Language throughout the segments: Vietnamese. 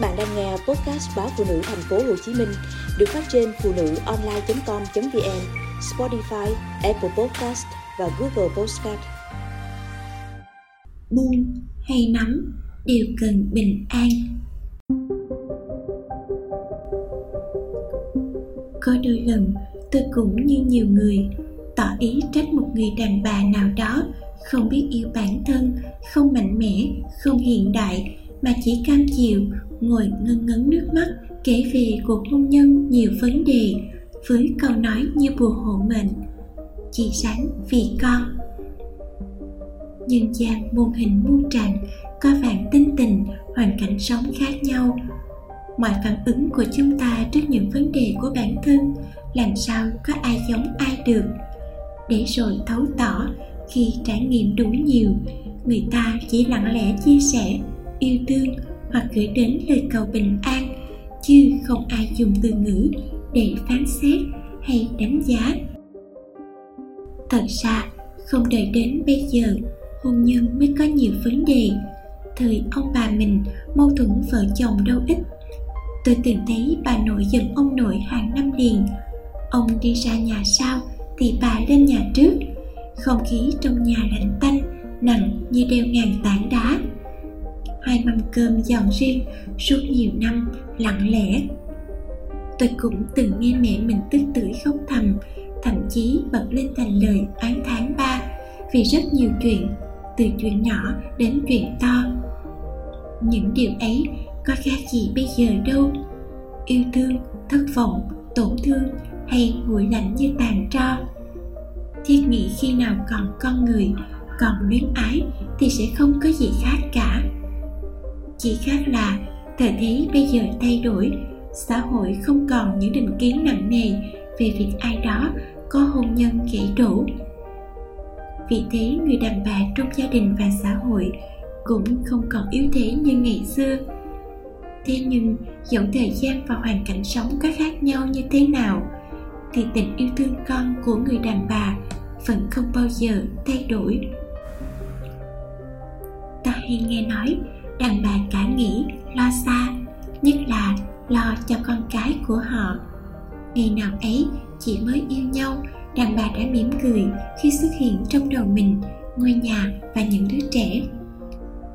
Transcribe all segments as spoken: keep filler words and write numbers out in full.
Các bạn đang nghe podcast báo Phụ Nữ Thành phố Hồ Chí Minh được phát trên phụ nữ online chấm com chấm vn, Spotify, Apple Podcast và Google Podcast. Buông hay nắm đều cần bình an. Có đôi lần tôi cũng như nhiều người tỏ ý trách một người đàn bà nào đó không biết yêu bản thân, không mạnh mẽ, không hiện đại, mà chỉ cam chịu ngồi ngân ngấn nước mắt kể về cuộc hôn nhân nhiều vấn đề với câu nói như bùa hộ mệnh: "Chị sáng vì con". Nhân gian muôn hình muôn trạng, có vạn tính tình, hoàn cảnh sống khác nhau. Mọi phản ứng của chúng ta trước những vấn đề của bản thân, làm sao có ai giống ai được. Để rồi thấu tỏ, khi trải nghiệm đủ nhiều, người ta chỉ lặng lẽ chia sẻ yêu thương hoặc gửi đến lời cầu bình an, chứ không ai dùng từ ngữ để phán xét hay đánh giá. Thật ra không đợi đến bây giờ hôn nhân mới có nhiều vấn đề. Thời ông bà mình mâu thuẫn vợ chồng đâu ít. Tôi từng thấy bà nội giận ông nội hàng năm liền. Ông đi ra nhà sau thì bà lên nhà trước. Không khí trong nhà lạnh tanh, nặng như đeo ngàn tảng đá. Hai mâm cơm giòn riêng suốt nhiều năm lặng lẽ. Tôi cũng từng nghe mẹ mình tức tưởi khóc thầm, thậm chí bật lên thành lời oán thán ba vì rất nhiều chuyện, từ chuyện nhỏ đến chuyện to. Những điều ấy có khác gì bây giờ đâu. Yêu thương, thất vọng, tổn thương hay nguội lạnh như tàn tro. Thiết nghĩ khi nào còn con người, còn luyến ái thì sẽ không có gì khác cả. Chỉ khác là thời thế bây giờ thay đổi, xã hội không còn những định kiến nặng nề về việc ai đó có hôn nhân gãy đổ. Vì thế người đàn bà trong gia đình và xã hội cũng không còn yếu thế như ngày xưa. Thế nhưng dẫu thời gian và hoàn cảnh sống có khác nhau như thế nào, thì tình yêu thương con của người đàn bà vẫn không bao giờ thay đổi. Ta hay nghe nói đàn bà cả nghĩ lo xa, nhất là lo cho con cái của họ. Ngày nào ấy chỉ mới yêu nhau, đàn bà đã mỉm cười khi xuất hiện trong đầu mình ngôi nhà và những đứa trẻ.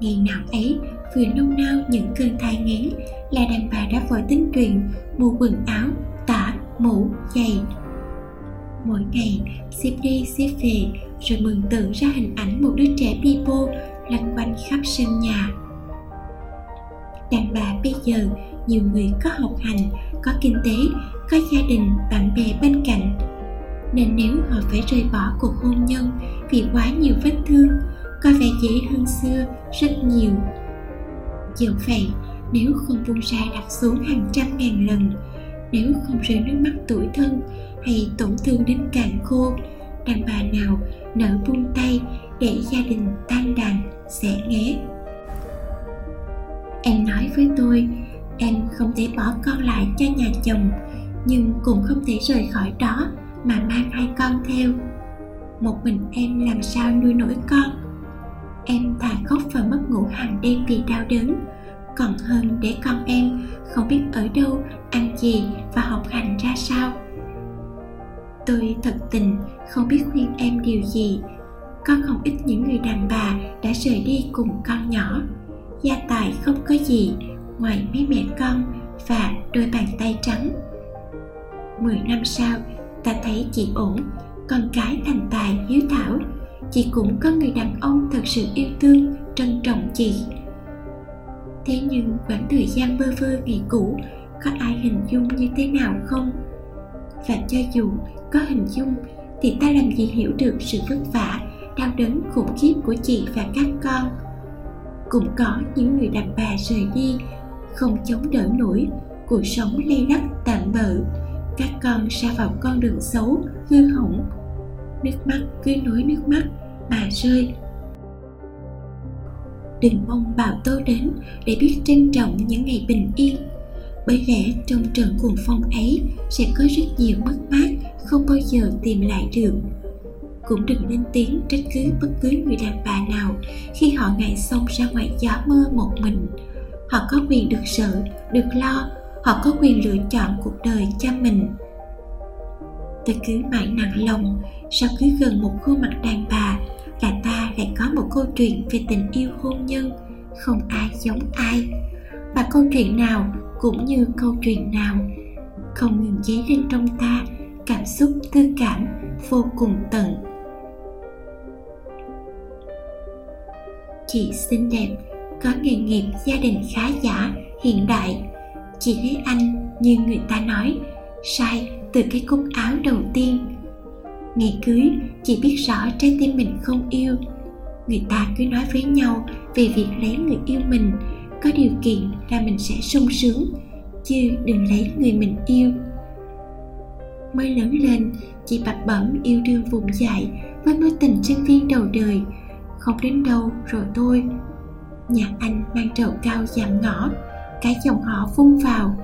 Ngày nào ấy vừa nôn nao những cơn thai nghén là đàn bà đã vội tính chuyện mua quần áo, tã, mũ, giày. Mỗi ngày xếp đi xếp về rồi mường tượng ra hình ảnh một đứa trẻ bi bô lăn quanh khắp sân nhà. Đàn bà bây giờ nhiều người có học hành, có kinh tế, có gia đình, bạn bè bên cạnh, nên nếu họ phải rời bỏ cuộc hôn nhân vì quá nhiều vết thương, có vẻ dễ hơn xưa rất nhiều. Dẫu vậy, nếu không buông ra đặt xuống hàng trăm ngàn lần, nếu không rơi nước mắt tủi thân hay tổn thương đến cạn khô, đàn bà nào nỡ buông tay để gia đình tan đàn sẽ nghé. Em nói với tôi, em không thể bỏ con lại cho nhà chồng, nhưng cũng không thể rời khỏi đó mà mang hai con theo. Một mình em làm sao nuôi nổi con? Em thà khóc và mất ngủ hàng đêm vì đau đớn, còn hơn để con em không biết ở đâu, ăn gì và học hành ra sao. Tôi thật tình không biết khuyên em điều gì. Có không ít những người đàn bà đã rời đi cùng con nhỏ. Gia tài không có gì ngoài mấy mẹ con và đôi bàn tay trắng. Mười năm sau, ta thấy chị ổn, con cái thành tài hiếu thảo. Chị cũng có người đàn ông thật sự yêu thương, trân trọng chị. Thế nhưng khoảng thời gian bơ vơ ngày cũ, có ai hình dung như thế nào không? Và cho dù có hình dung, thì ta làm gì hiểu được sự vất vả, đau đớn khủng khiếp của chị và các con. Cũng có những người đàn bà rời đi không chống đỡ nổi, cuộc sống lây lắt tạm bợ, các con sa vào con đường xấu, hư hỏng, nước mắt cứ nối nước mắt mà rơi. Đừng mong bão tố đến để biết trân trọng những ngày bình yên, bởi lẽ trong trận cuồng phong ấy sẽ có rất nhiều mất mát không bao giờ tìm lại được. Cũng đừng lên tiếng trách cứ bất cứ người đàn bà nào khi họ ngại xông ra ngoài gió mưa một mình. họ có quyền được sợ, được lo, họ có quyền lựa chọn cuộc đời cho mình. Tôi cứ mãi nặng lòng, sao cứ gần một khuôn mặt đàn bà là ta lại có một câu chuyện về tình yêu hôn nhân, không ai giống ai. Và câu chuyện nào cũng như câu chuyện nào, không ngừng dấy lên trong ta cảm xúc thương cảm vô cùng tận. Chị xinh đẹp, có nghề nghiệp, gia đình khá giả, hiện đại. Chị lấy anh như người ta nói, sai từ cái cúc áo đầu tiên. Ngày cưới, chị biết rõ trái tim mình không yêu. Người ta cứ nói với nhau về việc lấy người yêu mình, có điều kiện là mình sẽ sung sướng, chứ đừng lấy người mình yêu. Mới lớn lên, chị bập bẩm yêu đương vùng dại với mối tình sinh viên đầu đời. Không đến đâu rồi thôi. Nhà anh mang trầu cao dạm ngõ, cái dòng họ vung vào.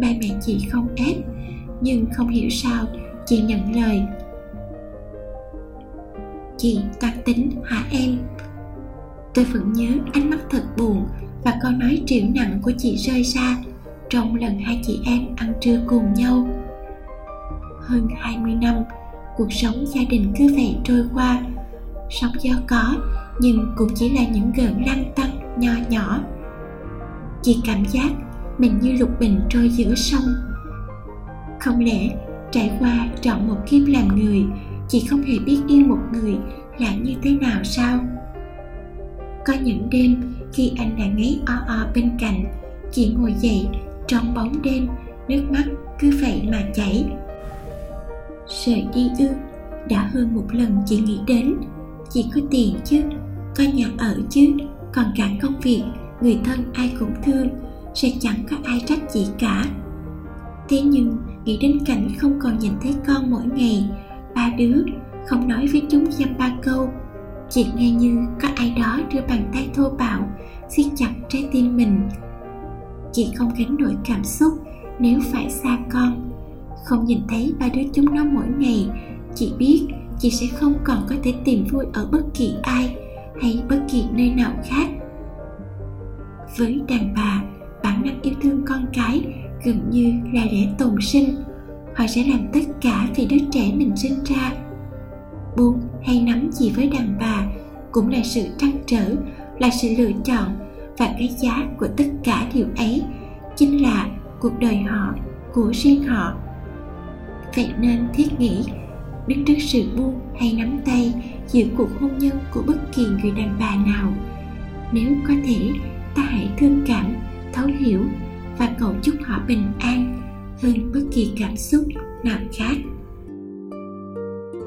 Ba mẹ chị không ép, nhưng không hiểu sao chị nhận lời. Chị toan tính hả em? Tôi vẫn nhớ ánh mắt thật buồn và câu nói trĩu nặng của chị rơi ra trong lần hai chị em ăn trưa cùng nhau. Hơn hai mươi năm, cuộc sống gia đình cứ vậy trôi qua. Sống do có, nhưng cũng chỉ là những gợn lăn tăn nho nhỏ. Chị cảm giác mình như lục bình trôi giữa sông. Không lẽ trải qua trọn một kiếp làm người, chị không hề biết yêu một người là như thế nào sao? Có những đêm khi anh đã ngáy o o bên cạnh, chị ngồi dậy trong bóng đêm, nước mắt cứ vậy mà chảy. Sợi đi ư, đã hơn một lần chị nghĩ đến. Chị có tiền chứ, có nhà ở chứ, còn cả công việc, người thân ai cũng thương, sẽ chẳng có ai trách chị cả. Thế nhưng nghĩ đến cảnh không còn nhìn thấy con mỗi ngày, ba đứa không nói với chúng dăm ba câu, chị nghe như có ai đó đưa bàn tay thô bạo siết chặt trái tim mình. Chị không gánh nổi cảm xúc nếu phải xa con. Không nhìn thấy ba đứa chúng nó mỗi ngày, chị biết chị sẽ không còn có thể tìm vui ở bất kỳ ai hay bất kỳ nơi nào khác. Với đàn bà, bản năng yêu thương con cái gần như là để tồn sinh. Họ sẽ làm tất cả vì đứa trẻ mình sinh ra. Buông hay nắm gì với đàn bà cũng là sự trăn trở, là sự lựa chọn, và cái giá của tất cả điều ấy chính là cuộc đời họ, của riêng họ. Vậy nên thiết nghĩ, đứng trước sự buông hay nắm tay giữa cuộc hôn nhân của bất kỳ người đàn bà nào, nếu có thể, ta hãy thương cảm, thấu hiểu và cầu chúc họ bình an hơn bất kỳ cảm xúc nào khác.